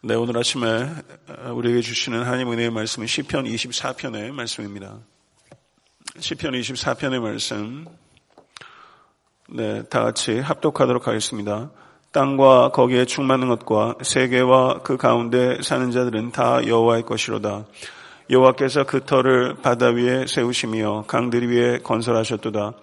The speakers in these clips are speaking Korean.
네, 오늘 아침에 우리에게 주시는 하나님 은혜의 말씀은 시편 24편의 말씀입니다. 시편 24편의 말씀, 네, 다 같이 합독하도록 하겠습니다. 땅과 거기에 충만한 것과 세계와 그 가운데 사는 자들은 다 여호와의 것이로다. 여호와께서 그 터를 바다 위에 세우시며 강들 위에 건설하셨도다.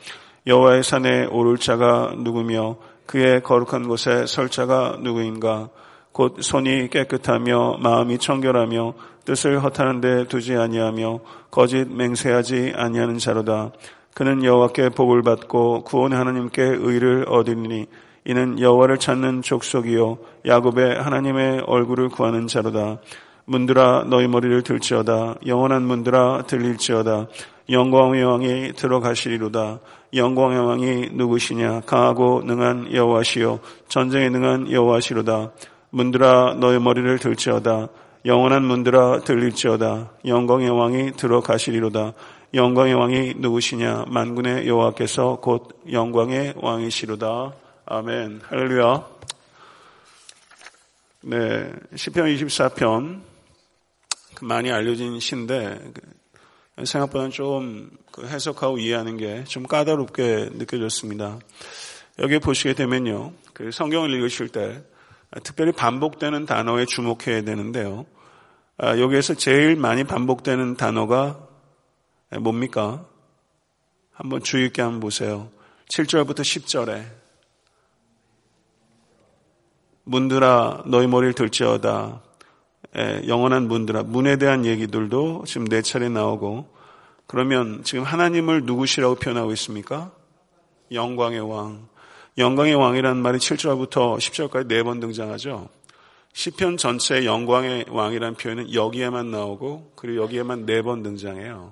여호와의 산에 오를 자가 누구며 그의 거룩한 곳에 설 자가 누구인가? 곧 손이 깨끗하며 마음이 청결하며 뜻을 허탄한 데 두지 아니하며 거짓 맹세하지 아니하는 자로다. 그는 여호와께 복을 받고 구원의 하나님께 의를 얻으리니 이는 여호와를 찾는 족속이요 야곱의 하나님의 얼굴을 구하는 자로다. 문들아 너희 머리를 들지어다. 영원한 문들아 들릴지어다. 영광의 왕이 들어가시리로다. 영광의 왕이 누구시냐? 강하고 능한 여호와시요 전쟁에 능한 여호와시로다. 문들아 너의 머리를 들지어다. 영원한 문들아 들릴지어다. 영광의 왕이 들어가시리로다. 영광의 왕이 누구시냐? 만군의 여호와께서 곧 영광의 왕이시로다. 아멘. 할렐루야. 네, 시편 24편 많이 알려진 시인데 생각보다는 좀 해석하고 이해하는 게 좀 까다롭게 느껴졌습니다. 여기 보시게 되면요, 그 성경을 읽으실 때 특별히 반복되는 단어에 주목해야 되는데요. 여기에서 제일 많이 반복되는 단어가 뭡니까? 한번 주의 있게 한번 보세요. 7절부터 10절에 문들아 너희 머리를 들지어다. 영원한 문들아, 문에 대한 얘기들도 지금 네 차례 나오고, 그러면 지금 하나님을 누구시라고 표현하고 있습니까? 영광의 왕. 영광의 왕이라는 말이 7절부터 10절까지 네 번 등장하죠. 시편 전체의 영광의 왕이라는 표현은 여기에만 나오고 그리고 여기에만 네 번 등장해요.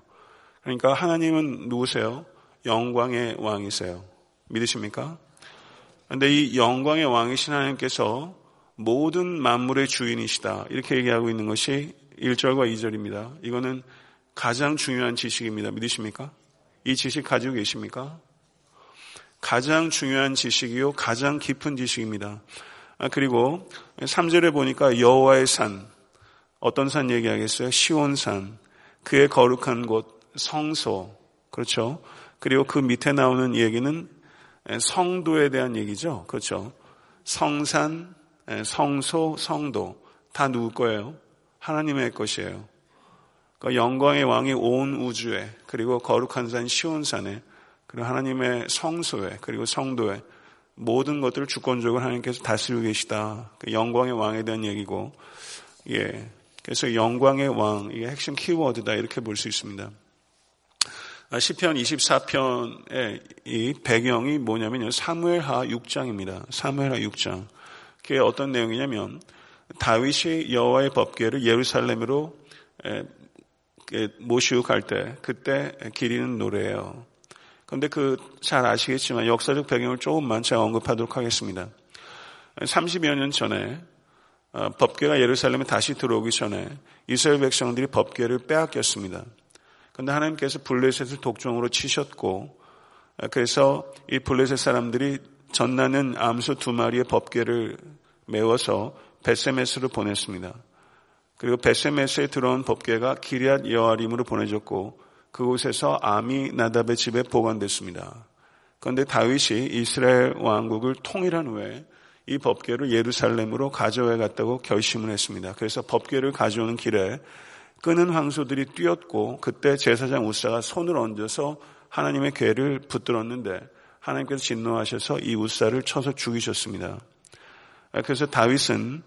그러니까 하나님은 누구세요? 영광의 왕이세요. 믿으십니까? 그런데 이 영광의 왕이신 하나님께서 모든 만물의 주인이시다, 이렇게 얘기하고 있는 것이 1절과 2절입니다. 이거는 가장 중요한 지식입니다. 믿으십니까? 이 지식 가지고 계십니까? 가장 중요한 지식이요, 가장 깊은 지식입니다. 그리고 3절에 보니까 여호와의 산, 어떤 산 얘기하겠어요? 시온산, 그의 거룩한 곳, 성소, 그렇죠? 그리고 그 밑에 나오는 얘기는 성도에 대한 얘기죠, 그렇죠? 성산, 성소, 성도 다 누구 거예요? 하나님의 것이에요. 그러니까 영광의 왕이 온 우주에, 그리고 거룩한 산 시온산에, 그리고 하나님의 성소에, 그리고 성도에 모든 것들을 주권적으로 하나님께서 다스리고 계시다. 영광의 왕에 대한 얘기고, 예, 그래서 영광의 왕, 이게 핵심 키워드다, 이렇게 볼 수 있습니다. 시편 24편의 이 배경이 뭐냐면요, 사무엘하 6장입니다. 사무엘하 6장. 그게 어떤 내용이냐면 다윗이 여호와의 법궤를 예루살렘으로 모시고 갈 때 그때 기리는 노래예요. 근데 잘 아시겠지만 역사적 배경을 조금만 제가 언급하도록 하겠습니다. 30여 년 전에 법궤가 예루살렘에 다시 들어오기 전에 이스라엘 백성들이 법궤를 빼앗겼습니다. 그런데 하나님께서 블레셋을 독종으로 치셨고, 그래서 이 블레셋 사람들이 전나는 암수 2마리의 법궤를 메워서 벳세메스로 보냈습니다. 그리고 벳세메스에 들어온 법궤가 기럇 여아림으로 보내졌고 그곳에서 아미나답의 집에 보관됐습니다. 그런데 다윗이 이스라엘 왕국을 통일한 후에 이 법궤를 예루살렘으로 가져와야겠다고 결심을 했습니다. 그래서 법궤를 가져오는 길에 끄는 황소들이 뛰었고 그때 제사장 우사가 손을 얹어서 하나님의 궤를 붙들었는데 하나님께서 진노하셔서 이 우사를 쳐서 죽이셨습니다. 그래서 다윗은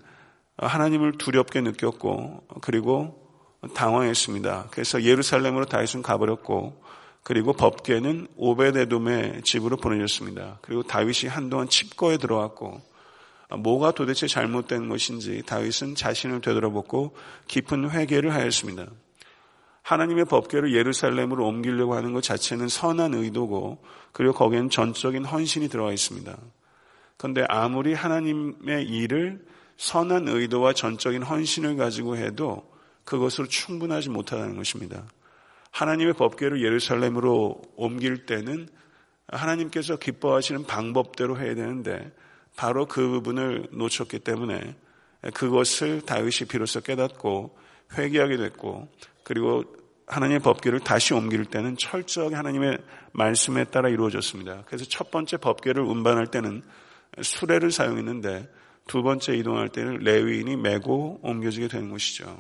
하나님을 두렵게 느꼈고 그리고 당황했습니다. 그래서 예루살렘으로 다윗은 가버렸고, 그리고 법궤는 오베데돔의 집으로 보내졌습니다. 그리고 다윗이 한동안 칩거에 들어갔고, 뭐가 도대체 잘못된 것인지 다윗은 자신을 되돌아보고 깊은 회개를 하였습니다. 하나님의 법궤를 예루살렘으로 옮기려고 하는 것 자체는 선한 의도고, 그리고 거기엔 전적인 헌신이 들어가 있습니다. 그런데 아무리 하나님의 일을 선한 의도와 전적인 헌신을 가지고 해도 그것으로 충분하지 못하다는 것입니다. 하나님의 법궤를 예루살렘으로 옮길 때는 하나님께서 기뻐하시는 방법대로 해야 되는데 바로 그 부분을 놓쳤기 때문에 그것을 다윗이 비로소 깨닫고 회개하게 됐고, 그리고 하나님의 법궤를 다시 옮길 때는 철저하게 하나님의 말씀에 따라 이루어졌습니다. 그래서 첫 번째 법궤를 운반할 때는 수레를 사용했는데 두 번째 이동할 때는 레위인이 메고 옮겨지게 되는 것이죠.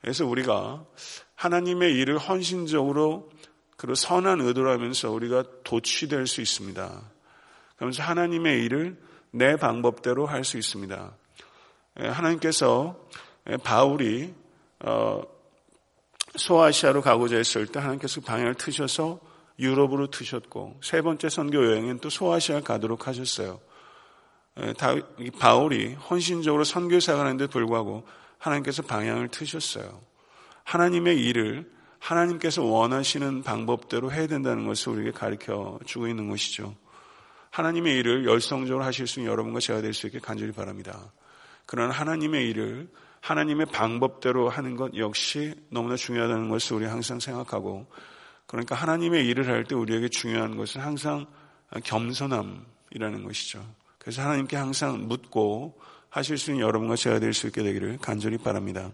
그래서 우리가 하나님의 일을 헌신적으로 그리고 선한 의도로 하면서 우리가 도취될 수 있습니다. 그러면서 하나님의 일을 내 방법대로 할 수 있습니다. 하나님께서 바울이 소아시아로 가고자 했을 때 하나님께서 방향을 트셔서 유럽으로 트셨고, 세 번째 선교 여행은 또 소아시아를 가도록 하셨어요. 바울이 헌신적으로 선교사가 하는데 불구하고 하나님께서 방향을 트셨어요. 하나님의 일을 하나님께서 원하시는 방법대로 해야 된다는 것을 우리에게 가르쳐주고 있는 것이죠. 하나님의 일을 열성적으로 하실 수 있는 여러분과 제가 될 수 있게 간절히 바랍니다. 그러나 하나님의 일을 하나님의 방법대로 하는 것 역시 너무나 중요하다는 것을 우리 항상 생각하고, 그러니까 하나님의 일을 할 때 우리에게 중요한 것은 항상 겸손함이라는 것이죠. 그래서 하나님께 항상 묻고 하실 수 있는 여러분과 제가 될 수 있게 되기를 간절히 바랍니다.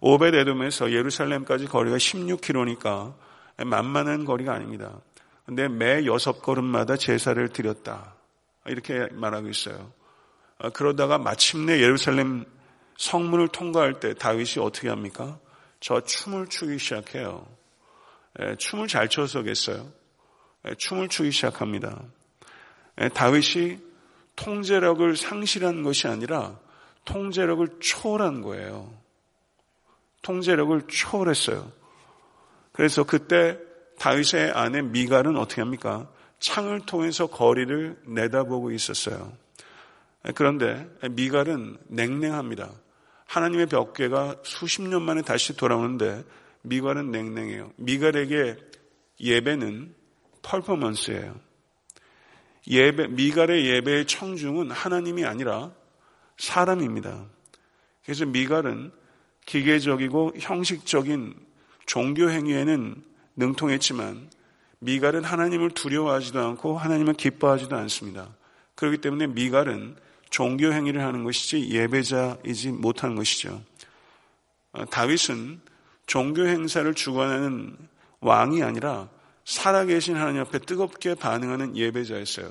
오벳에돔에서 예루살렘까지 거리가 16km니까 만만한 거리가 아닙니다. 근데 매 6걸음마다 제사를 드렸다, 이렇게 말하고 있어요. 그러다가 마침내 예루살렘 성문을 통과할 때 다윗이 어떻게 합니까? 저 춤을 추기 시작해요. 춤을 잘 춰서겠어요? 춤을 추기 시작합니다. 다윗이 통제력을 상실한 것이 아니라 통제력을 초월한 거예요. 통제력을 초월했어요. 그래서 그때 다윗의 아내 미갈은 어떻게 합니까? 창을 통해서 거리를 내다보고 있었어요. 그런데 미갈은 냉랭합니다. 하나님의 벽궤가 수십 년 만에 다시 돌아오는데 미갈은 냉랭해요. 미갈에게 예배는 퍼포먼스예요. 미갈의 예배의 청중은 하나님이 아니라 사람입니다. 그래서 미갈은 기계적이고 형식적인 종교 행위에는 능통했지만 미갈은 하나님을 두려워하지도 않고 하나님을 기뻐하지도 않습니다. 그렇기 때문에 미갈은 종교 행위를 하는 것이지 예배자이지 못한 것이죠. 다윗은 종교 행사를 주관하는 왕이 아니라 살아계신 하나님 앞에 뜨겁게 반응하는 예배자였어요.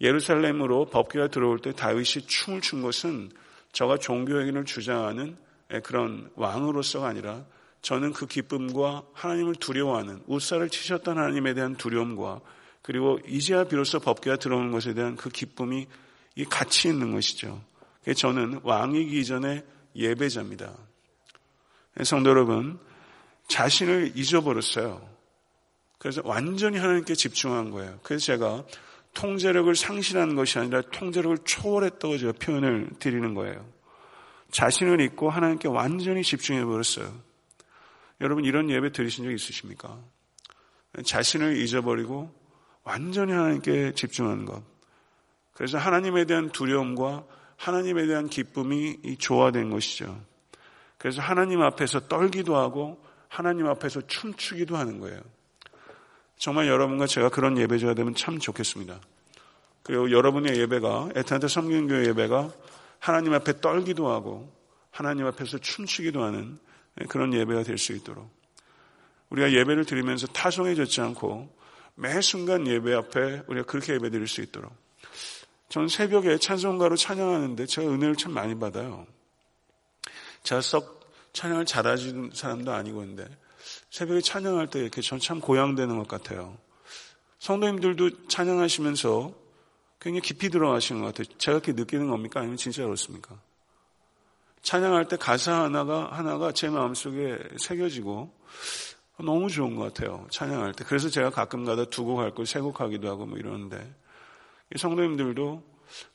예루살렘으로 법궤가 들어올 때 다윗이 춤을 춘 것은 저가 종교 행위를 주장하는 그런 왕으로서가 아니라 저는 그 기쁨과 하나님을 두려워하는, 우사를 치셨던 하나님에 대한 두려움과 그리고 이제야 비로소 법궤가 들어오는 것에 대한 그 기쁨이 같이 있는 것이죠. 저는 왕이기 이전에 예배자입니다. 성도 여러분, 자신을 잊어버렸어요. 그래서 완전히 하나님께 집중한 거예요. 그래서 제가 통제력을 상실한 것이 아니라 통제력을 초월했다고 제가 표현을 드리는 거예요. 자신을 잊고 하나님께 완전히 집중해버렸어요. 여러분, 이런 예배 드리신 적 있으십니까? 자신을 잊어버리고 완전히 하나님께 집중하는 것. 그래서 하나님에 대한 두려움과 하나님에 대한 기쁨이 조화된 것이죠. 그래서 하나님 앞에서 떨기도 하고 하나님 앞에서 춤추기도 하는 거예요. 정말 여러분과 제가 그런 예배자가 되면 참 좋겠습니다. 그리고 여러분의 예배가, 애틀랜타 섬김교회 예배가 하나님 앞에 떨기도 하고 하나님 앞에서 춤추기도 하는 그런 예배가 될 수 있도록, 우리가 예배를 드리면서 타성해졌지 않고 매 순간 예배 앞에 우리가 그렇게 예배 드릴 수 있도록. 저는 새벽에 찬송가로 찬양하는데 제가 은혜를 참 많이 받아요. 제가 썩 찬양을 잘하는 사람도 아니고, 근데 새벽에 찬양할 때 이렇게 전 참 고향되는 것 같아요. 성도님들도 찬양하시면서 굉장히 깊이 들어가시는 것 같아요. 제가 그렇게 느끼는 겁니까? 아니면 진짜 그렇습니까? 찬양할 때 가사 하나가 제 마음속에 새겨지고 너무 좋은 것 같아요. 찬양할 때. 그래서 제가 가끔 가다 두 곡 할 걸 세 곡 하기도 하고 뭐 이러는데, 성도님들도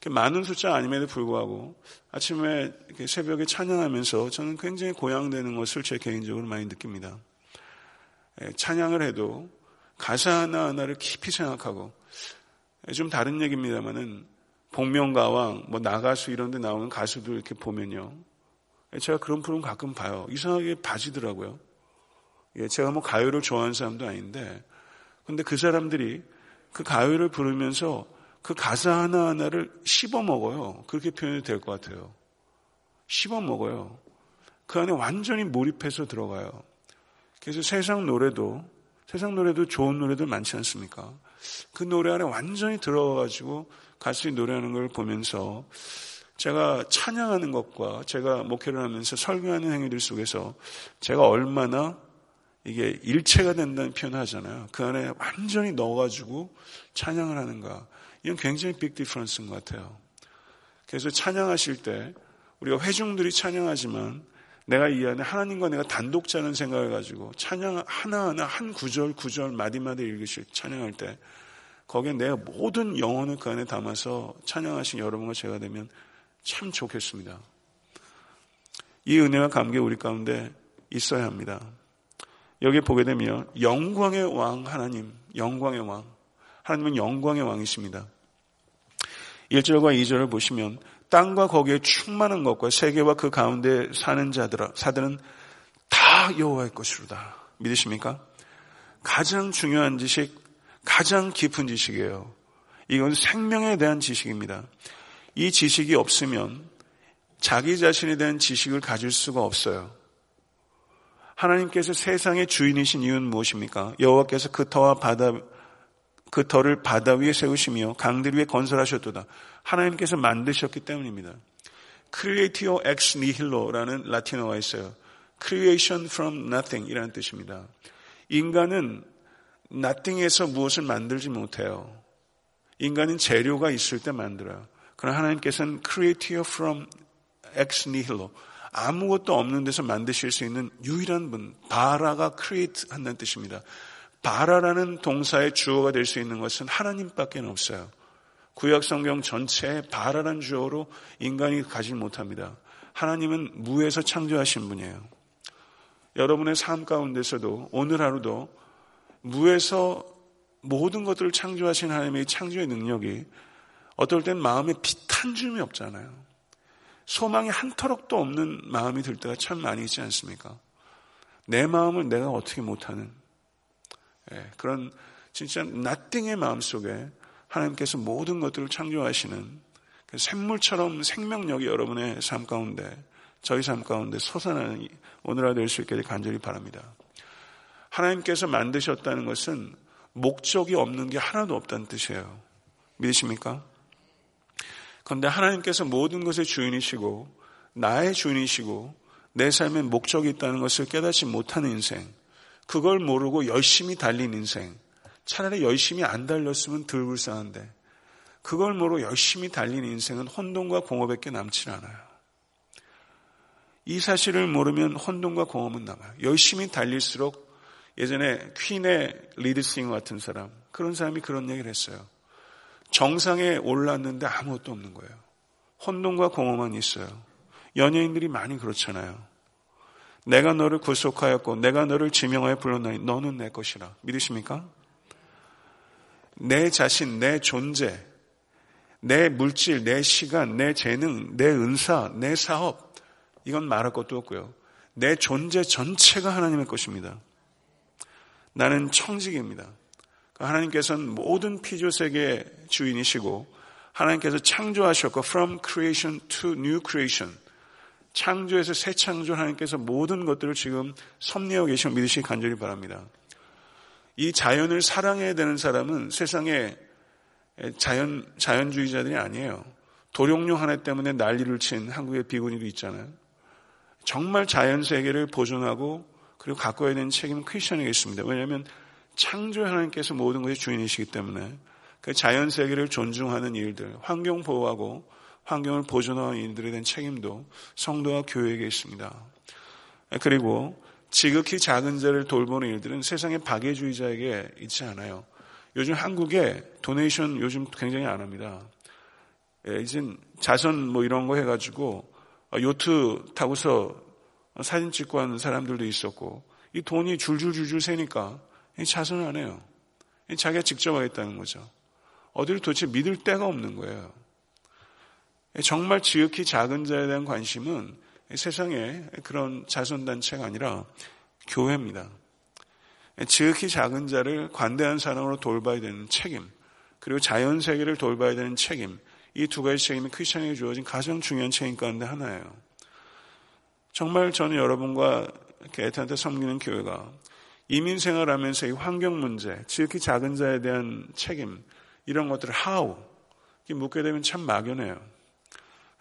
많은 숫자 아님에도 불구하고 아침에 새벽에 찬양하면서 저는 굉장히 고향되는 것을 제 개인적으로 많이 느낍니다. 찬양을 해도 가사 하나하나를 깊이 생각하고, 좀 다른 얘기입니다만은 복면가왕, 뭐 나가수 이런 데 나오는 가수들 이렇게 보면요, 제가 그런 프로그램 가끔 봐요. 이상하게 봐지더라고요. 제가 뭐 가요를 좋아하는 사람도 아닌데, 근데 그 사람들이 그 가요를 부르면서 그 가사 하나하나를 씹어먹어요. 그렇게 표현이 될 것 같아요. 씹어먹어요. 그 안에 완전히 몰입해서 들어가요. 그래서 세상 노래도 좋은 노래들 많지 않습니까? 그 노래 안에 완전히 들어가가지고 가수의 노래하는 걸 보면서 제가 찬양하는 것과 제가 목회를 하면서 설교하는 행위들 속에서 제가 얼마나 이게 일체가 된다는 표현을 하잖아요. 그 안에 완전히 넣어가지고 찬양을 하는가. 이건 굉장히 빅 디퍼런스인 것 같아요. 그래서 찬양하실 때 우리가 회중들이 찬양하지만 내가 이 안에 하나님과 내가 단독자는 생각을 가지고 찬양 하나하나 한 구절 마디마디 읽으실 찬양할 때 거기에 내 모든 영혼을 그 안에 담아서 찬양하신 여러분과 제가 되면 참 좋겠습니다. 이 은혜와 감격이 우리 가운데 있어야 합니다. 여기 보게 되면 영광의 왕 하나님, 영광의 왕. 하나님은 영광의 왕이십니다. 1절과 2절을 보시면 땅과 거기에 충만한 것과 세계와 그 가운데 사는 사들은 다 여호와의 것이로다. 믿으십니까? 가장 중요한 지식, 가장 깊은 지식이에요. 이건 생명에 대한 지식입니다. 이 지식이 없으면 자기 자신에 대한 지식을 가질 수가 없어요. 하나님께서 세상의 주인이신 이유는 무엇입니까? 여호와께서 그 터를 바다 위에 세우시며 강들 위에 건설하셨도다. 하나님께서 만드셨기 때문입니다. Creatio ex nihilo라는 라틴어가 있어요. Creation from nothing이라는 뜻입니다. 인간은 nothing에서 무엇을 만들지 못해요. 인간은 재료가 있을 때 만들어요. 그러나 하나님께서는 Creatio from ex nihilo, 아무것도 없는 데서 만드실 수 있는 유일한 분, 바라가 create 한다는 뜻입니다. 바라라는 동사의 주어가 될 수 있는 것은 하나님밖에 없어요. 구약성경 전체에 바라라는 주어로 인간이 가지 못합니다. 하나님은 무에서 창조하신 분이에요. 여러분의 삶 가운데서도 오늘 하루도 무에서 모든 것들을 창조하신 하나님의 창조의 능력이 어떨 땐 마음에 빛한 줌이 없잖아요. 소망이 한 터럭도 없는 마음이 들 때가 참 많이 있지 않습니까? 내 마음을 내가 어떻게 못하는 그런 진짜 nothing의 마음속에 하나님께서 모든 것들을 창조하시는 샘물처럼 생명력이 여러분의 삶 가운데, 저희 삶 가운데 솟아나는 오늘날 될 수 있게 간절히 바랍니다. 하나님께서 만드셨다는 것은 목적이 없는 게 하나도 없다는 뜻이에요. 믿으십니까? 그런데 하나님께서 모든 것의 주인이시고 나의 주인이시고 내 삶에 목적이 있다는 것을 깨닫지 못하는 인생, 그걸 모르고 열심히 달린 인생, 차라리 열심히 안 달렸으면 덜 불쌍한데 그걸 모르고 열심히 달린 인생은 혼돈과 공허밖에 남질 않아요. 이 사실을 모르면 혼돈과 공허만 남아요. 열심히 달릴수록 예전에 퀸의 리드싱 같은 사람, 그런 사람이 그런 얘기를 했어요. 정상에 올랐는데 아무것도 없는 거예요. 혼돈과 공허만 있어요. 연예인들이 많이 그렇잖아요. 내가 너를 구속하였고 내가 너를 지명하여 불렀나니 너는 내 것이라. 믿으십니까? 내 자신, 내 존재, 내 물질, 내 시간, 내 재능, 내 은사, 내 사업, 이건 말할 것도 없고요. 내 존재 전체가 하나님의 것입니다. 나는 청직입니다. 하나님께서는 모든 피조세계의 주인이시고 하나님께서 창조하셨고 from creation to new creation, 창조에서 새 창조, 하나님께서 모든 것들을 지금 섭리하고 계시고 믿으시기 간절히 바랍니다. 이 자연을 사랑해야 되는 사람은 세상에 자연주의자들이 아니에요. 도룡뇽 하나 때문에 난리를 친 한국의 비구니도 있잖아요. 정말 자연 세계를 보존하고 그리고 가꿔야 되는 책임은 크리스천에게 있습니다. 왜냐하면 창조의 하나님께서 모든 것의 주인이시기 때문에 그 자연 세계를 존중하는 일들, 환경 보호하고 환경을 보존하는 일들에 대한 책임도 성도와 교회에게 있습니다. 그리고 지극히 작은 자를 돌보는 일들은 세상의 박애주의자에게 있지 않아요. 요즘 한국에 도네이션 요즘 굉장히 안 합니다. 이제 자선 뭐 이런 거 해가지고 요트 타고서 사진 찍고 하는 사람들도 있었고, 이 돈이 줄줄줄줄 새니까 자선을 안 해요. 자기가 직접 하겠다는 거죠. 어디를 도대체 믿을 데가 없는 거예요. 정말 지극히 작은 자에 대한 관심은 세상에 그런 자선단체가 아니라 교회입니다. 지극히 작은 자를 관대한 사람으로 돌봐야 되는 책임, 그리고 자연 세계를 돌봐야 되는 책임, 이 두 가지 책임이 크리스천에게 주어진 가장 중요한 책임 가운데 하나예요. 정말 저는 여러분과 이렇게 애타한테 섬기는 교회가 이민생활하면서 이 환경 문제, 지극히 작은 자에 대한 책임, 이런 것들을 how 묻게 되면 참 막연해요.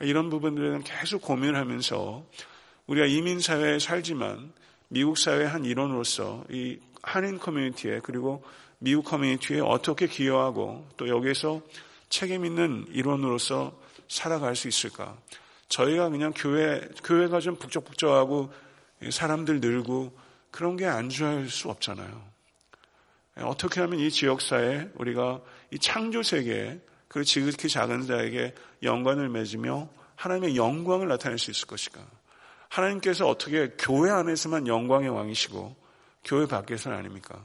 이런 부분들은 계속 고민하면서 우리가 이민사회에 살지만 미국 사회의 한 일원으로서 이 한인 커뮤니티에 그리고 미국 커뮤니티에 어떻게 기여하고 또 여기에서 책임 있는 일원으로서 살아갈 수 있을까? 저희가 그냥 교회가 좀 북적북적하고 사람들 늘고 그런 게 안주할 수 없잖아요. 어떻게 하면 이 지역사회 우리가 이 창조세계에 그 지극히 작은 자에게 연관을 맺으며 하나님의 영광을 나타낼 수 있을 것인가? 하나님께서 어떻게 교회 안에서만 영광의 왕이시고 교회 밖에서는 아닙니까?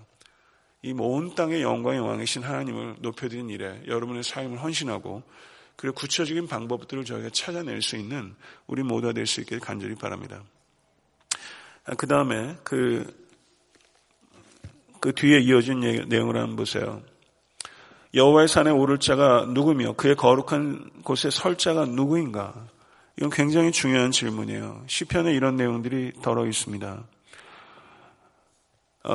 이 온 땅의 영광의 왕이신 하나님을 높여드린 일에 여러분의 삶을 헌신하고 그리고 구체적인 방법들을 저희가 찾아낼 수 있는 우리 모두가 될 수 있기를 간절히 바랍니다. 그 다음에 그 뒤에 이어진 내용을 한번 보세요. 여호와의 산에 오를 자가 누구며 그의 거룩한 곳에 설 자가 누구인가? 이건 굉장히 중요한 질문이에요. 시편에 이런 내용들이 더러 있습니다.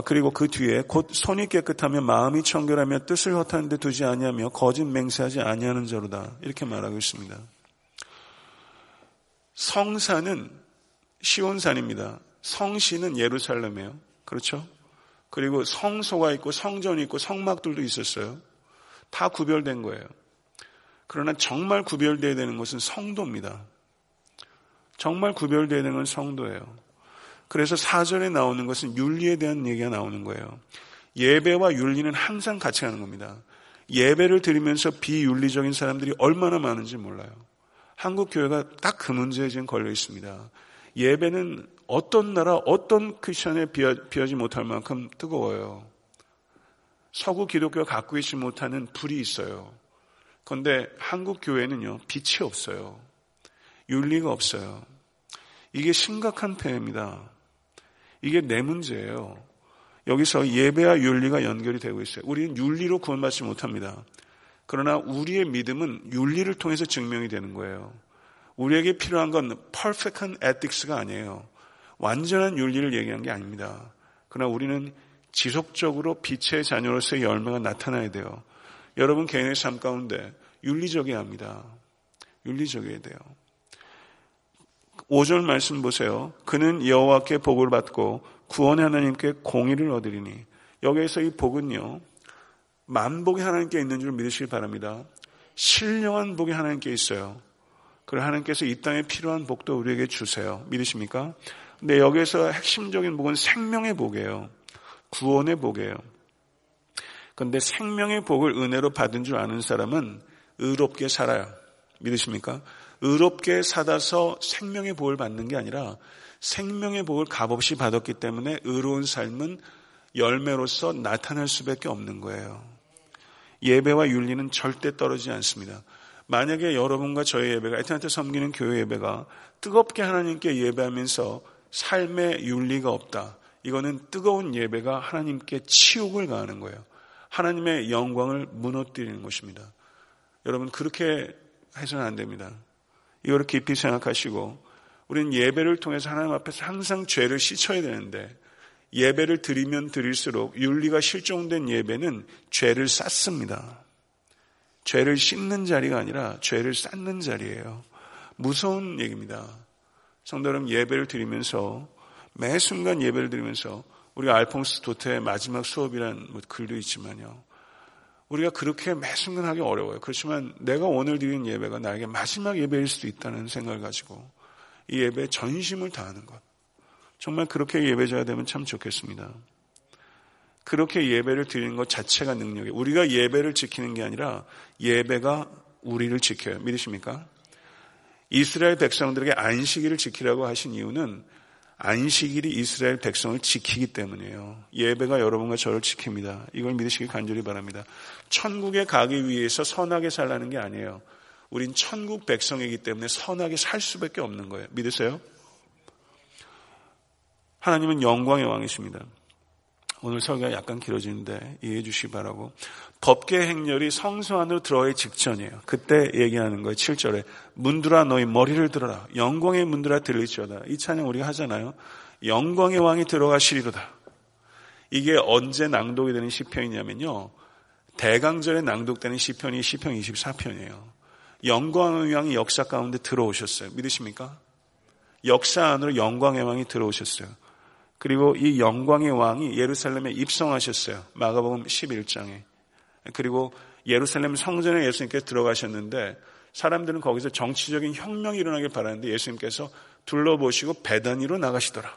그리고 그 뒤에 곧 손이 깨끗하며 마음이 청결하며 뜻을 허탄 데 두지 아니하며 거짓 맹세하지 아니하는 자로다. 이렇게 말하고 있습니다. 성산은 시온산입니다. 성시는 예루살렘이에요. 그렇죠? 그리고 성소가 있고 성전이 있고 성막들도 있었어요. 다 구별된 거예요. 그러나 정말 구별되어야 되는 것은 성도입니다. 정말 구별되어야 되는 건 성도예요. 그래서 4절에 나오는 것은 윤리에 대한 얘기가 나오는 거예요. 예배와 윤리는 항상 같이 가는 겁니다. 예배를 드리면서 비윤리적인 사람들이 얼마나 많은지 몰라요. 한국 교회가 딱 그 문제에 지금 걸려 있습니다. 예배는 어떤 나라, 어떤 크리스천에 비하지 못할 만큼 뜨거워요. 서구 기독교가 갖고 있지 못하는 불이 있어요. 그런데 한국 교회는요, 빛이 없어요. 윤리가 없어요. 이게 심각한 폐해입니다. 이게 내 문제예요. 여기서 예배와 윤리가 연결이 되고 있어요. 우리는 윤리로 구원받지 못합니다. 그러나 우리의 믿음은 윤리를 통해서 증명이 되는 거예요. 우리에게 필요한 건 perfect한 ethics가 아니에요. 완전한 윤리를 얘기하는 게 아닙니다. 그러나 우리는 지속적으로 빛의 자녀로서의 열매가 나타나야 돼요. 여러분 개인의 삶 가운데 윤리적이어야 합니다. 윤리적이어야 돼요. 5절 말씀 보세요. 그는 여호와께 복을 받고 구원의 하나님께 공의를 얻으리니. 여기에서 이 복은요, 만복이 하나님께 있는 줄 믿으시길 바랍니다. 신령한 복이 하나님께 있어요. 그리고 하나님께서 이 땅에 필요한 복도 우리에게 주세요. 믿으십니까? 근데 여기에서 핵심적인 복은 생명의 복이에요. 구원의 복이에요. 그런데 생명의 복을 은혜로 받은 줄 아는 사람은 의롭게 살아요. 믿으십니까? 의롭게 살아서 생명의 복을 받는 게 아니라 생명의 복을 값없이 받았기 때문에 의로운 삶은 열매로서 나타날 수밖에 없는 거예요. 예배와 윤리는 절대 떨어지지 않습니다. 만약에 여러분과 저의 예배가 애타한테 섬기는 교회 예배가 뜨겁게 하나님께 예배하면서 삶의 윤리가 없다. 이거는 뜨거운 예배가 하나님께 치욕을 가하는 거예요. 하나님의 영광을 무너뜨리는 것입니다. 여러분 그렇게 해서는 안 됩니다. 이거를 깊이 생각하시고 우리는 예배를 통해서 하나님 앞에서 항상 죄를 씻어야 되는데 예배를 드리면 드릴수록 윤리가 실종된 예배는 죄를 쌌습니다. 죄를 씻는 자리가 아니라 죄를 쌓는 자리예요. 무서운 얘기입니다. 성도 여러분 예배를 드리면서 매 순간 예배를 드리면서 우리가 알퐁스 도태의 마지막 수업이라는 글도 있지만요. 우리가 그렇게 매 순간 하기 어려워요. 그렇지만 내가 오늘 드리는 예배가 나에게 마지막 예배일 수도 있다는 생각을 가지고 이 예배에 전심을 다하는 것. 정말 그렇게 예배자가 되면 참 좋겠습니다. 그렇게 예배를 드리는 것 자체가 능력이에요. 우리가 예배를 지키는 게 아니라 예배가 우리를 지켜요. 믿으십니까? 이스라엘 백성들에게 안식일을 지키라고 하신 이유는 안식일이 이스라엘 백성을 지키기 때문이에요. 예배가 여러분과 저를 지킵니다. 이걸 믿으시길 간절히 바랍니다. 천국에 가기 위해서 선하게 살라는 게 아니에요. 우린 천국 백성이기 때문에 선하게 살 수밖에 없는 거예요. 믿으세요? 하나님은 영광의 왕이십니다. 오늘 설교가 약간 길어지는데 이해해 주시기 바라고, 법궤 행렬이 성소 안으로 들어가기 직전이에요. 그때 얘기하는 거예요. 7절에 문들아 너희 머리를 들어라, 영광의 문들아 들릴지어다. 이 찬양 우리가 하잖아요. 영광의 왕이 들어가시리로다. 이게 언제 낭독이 되는 시편이냐면요, 대강절에 낭독되는 시편이 시편 24편이에요. 영광의 왕이 역사 가운데 들어오셨어요. 믿으십니까? 역사 안으로 영광의 왕이 들어오셨어요. 그리고 이 영광의 왕이 예루살렘에 입성하셨어요. 마가복음 11장에. 그리고 예루살렘 성전에 예수님께서 들어가셨는데 사람들은 거기서 정치적인 혁명이 일어나길 바라는데 예수님께서 둘러보시고 배단위로 나가시더라.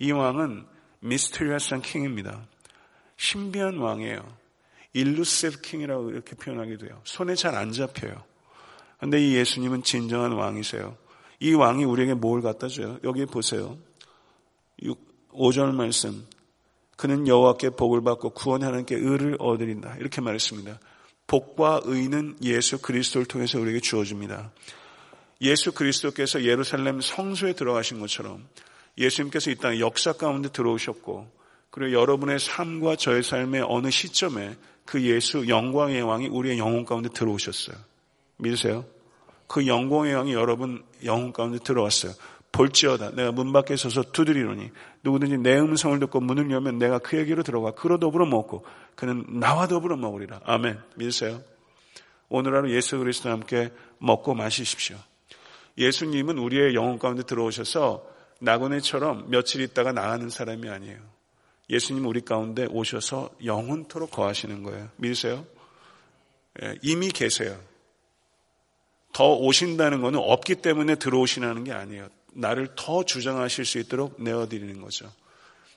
이 왕은 미스테리어스한 킹입니다. 신비한 왕이에요. 일루시브 킹이라고 이렇게 표현하게 돼요. 손에 잘 안 잡혀요. 그런데 이 예수님은 진정한 왕이세요. 이 왕이 우리에게 뭘 갖다 줘요? 여기 보세요. 5절 말씀, 그는 여호와께 복을 받고 구원의 하나님께 의를 얻으린다, 이렇게 말했습니다. 복과 의는 예수 그리스도를 통해서 우리에게 주어집니다. 예수 그리스도께서 예루살렘 성소에 들어가신 것처럼 예수님께서 이 땅 역사 가운데 들어오셨고, 그리고 여러분의 삶과 저의 삶의 어느 시점에 그 예수 영광의 왕이 우리의 영혼 가운데 들어오셨어요. 믿으세요? 그 영광의 왕이 여러분 영혼 가운데 들어왔어요. 볼지어다 내가 문 밖에 서서 두드리노니 누구든지 내 음성을 듣고 문을 열면 내가 그에게로 들어가 그로 더불어 먹고 그는 나와 더불어 먹으리라. 아멘. 믿으세요? 오늘 하루 예수 그리스도와 함께 먹고 마시십시오. 예수님은 우리의 영혼 가운데 들어오셔서 나그네처럼 며칠 있다가 나가는 사람이 아니에요. 예수님 우리 가운데 오셔서 영원토록 거하시는 거예요. 믿으세요? 예, 이미 계세요. 더 오신다는 거는 없기 때문에 들어오시라는 게 아니에요. 나를 더 주장하실 수 있도록 내어드리는 거죠.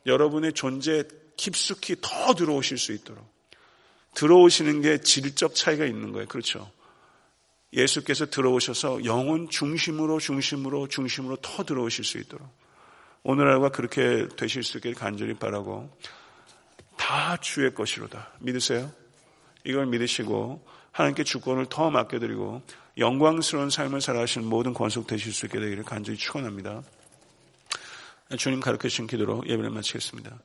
여러분의 존재 깊숙이 더 들어오실 수 있도록. 들어오시는 게 질적 차이가 있는 거예요. 그렇죠? 예수께서 들어오셔서 영혼 중심으로 더 들어오실 수 있도록 오늘 하루가 그렇게 되실 수 있길 간절히 바라고, 다 주의 것이로다. 믿으세요? 이걸 믿으시고 하나님께 주권을 더 맡겨드리고 영광스러운 삶을 살아가시는 모든 권속되실 수 있게 되기를 간절히 축원합니다. 주님 가르쳐 주신 기도로 예배를 마치겠습니다.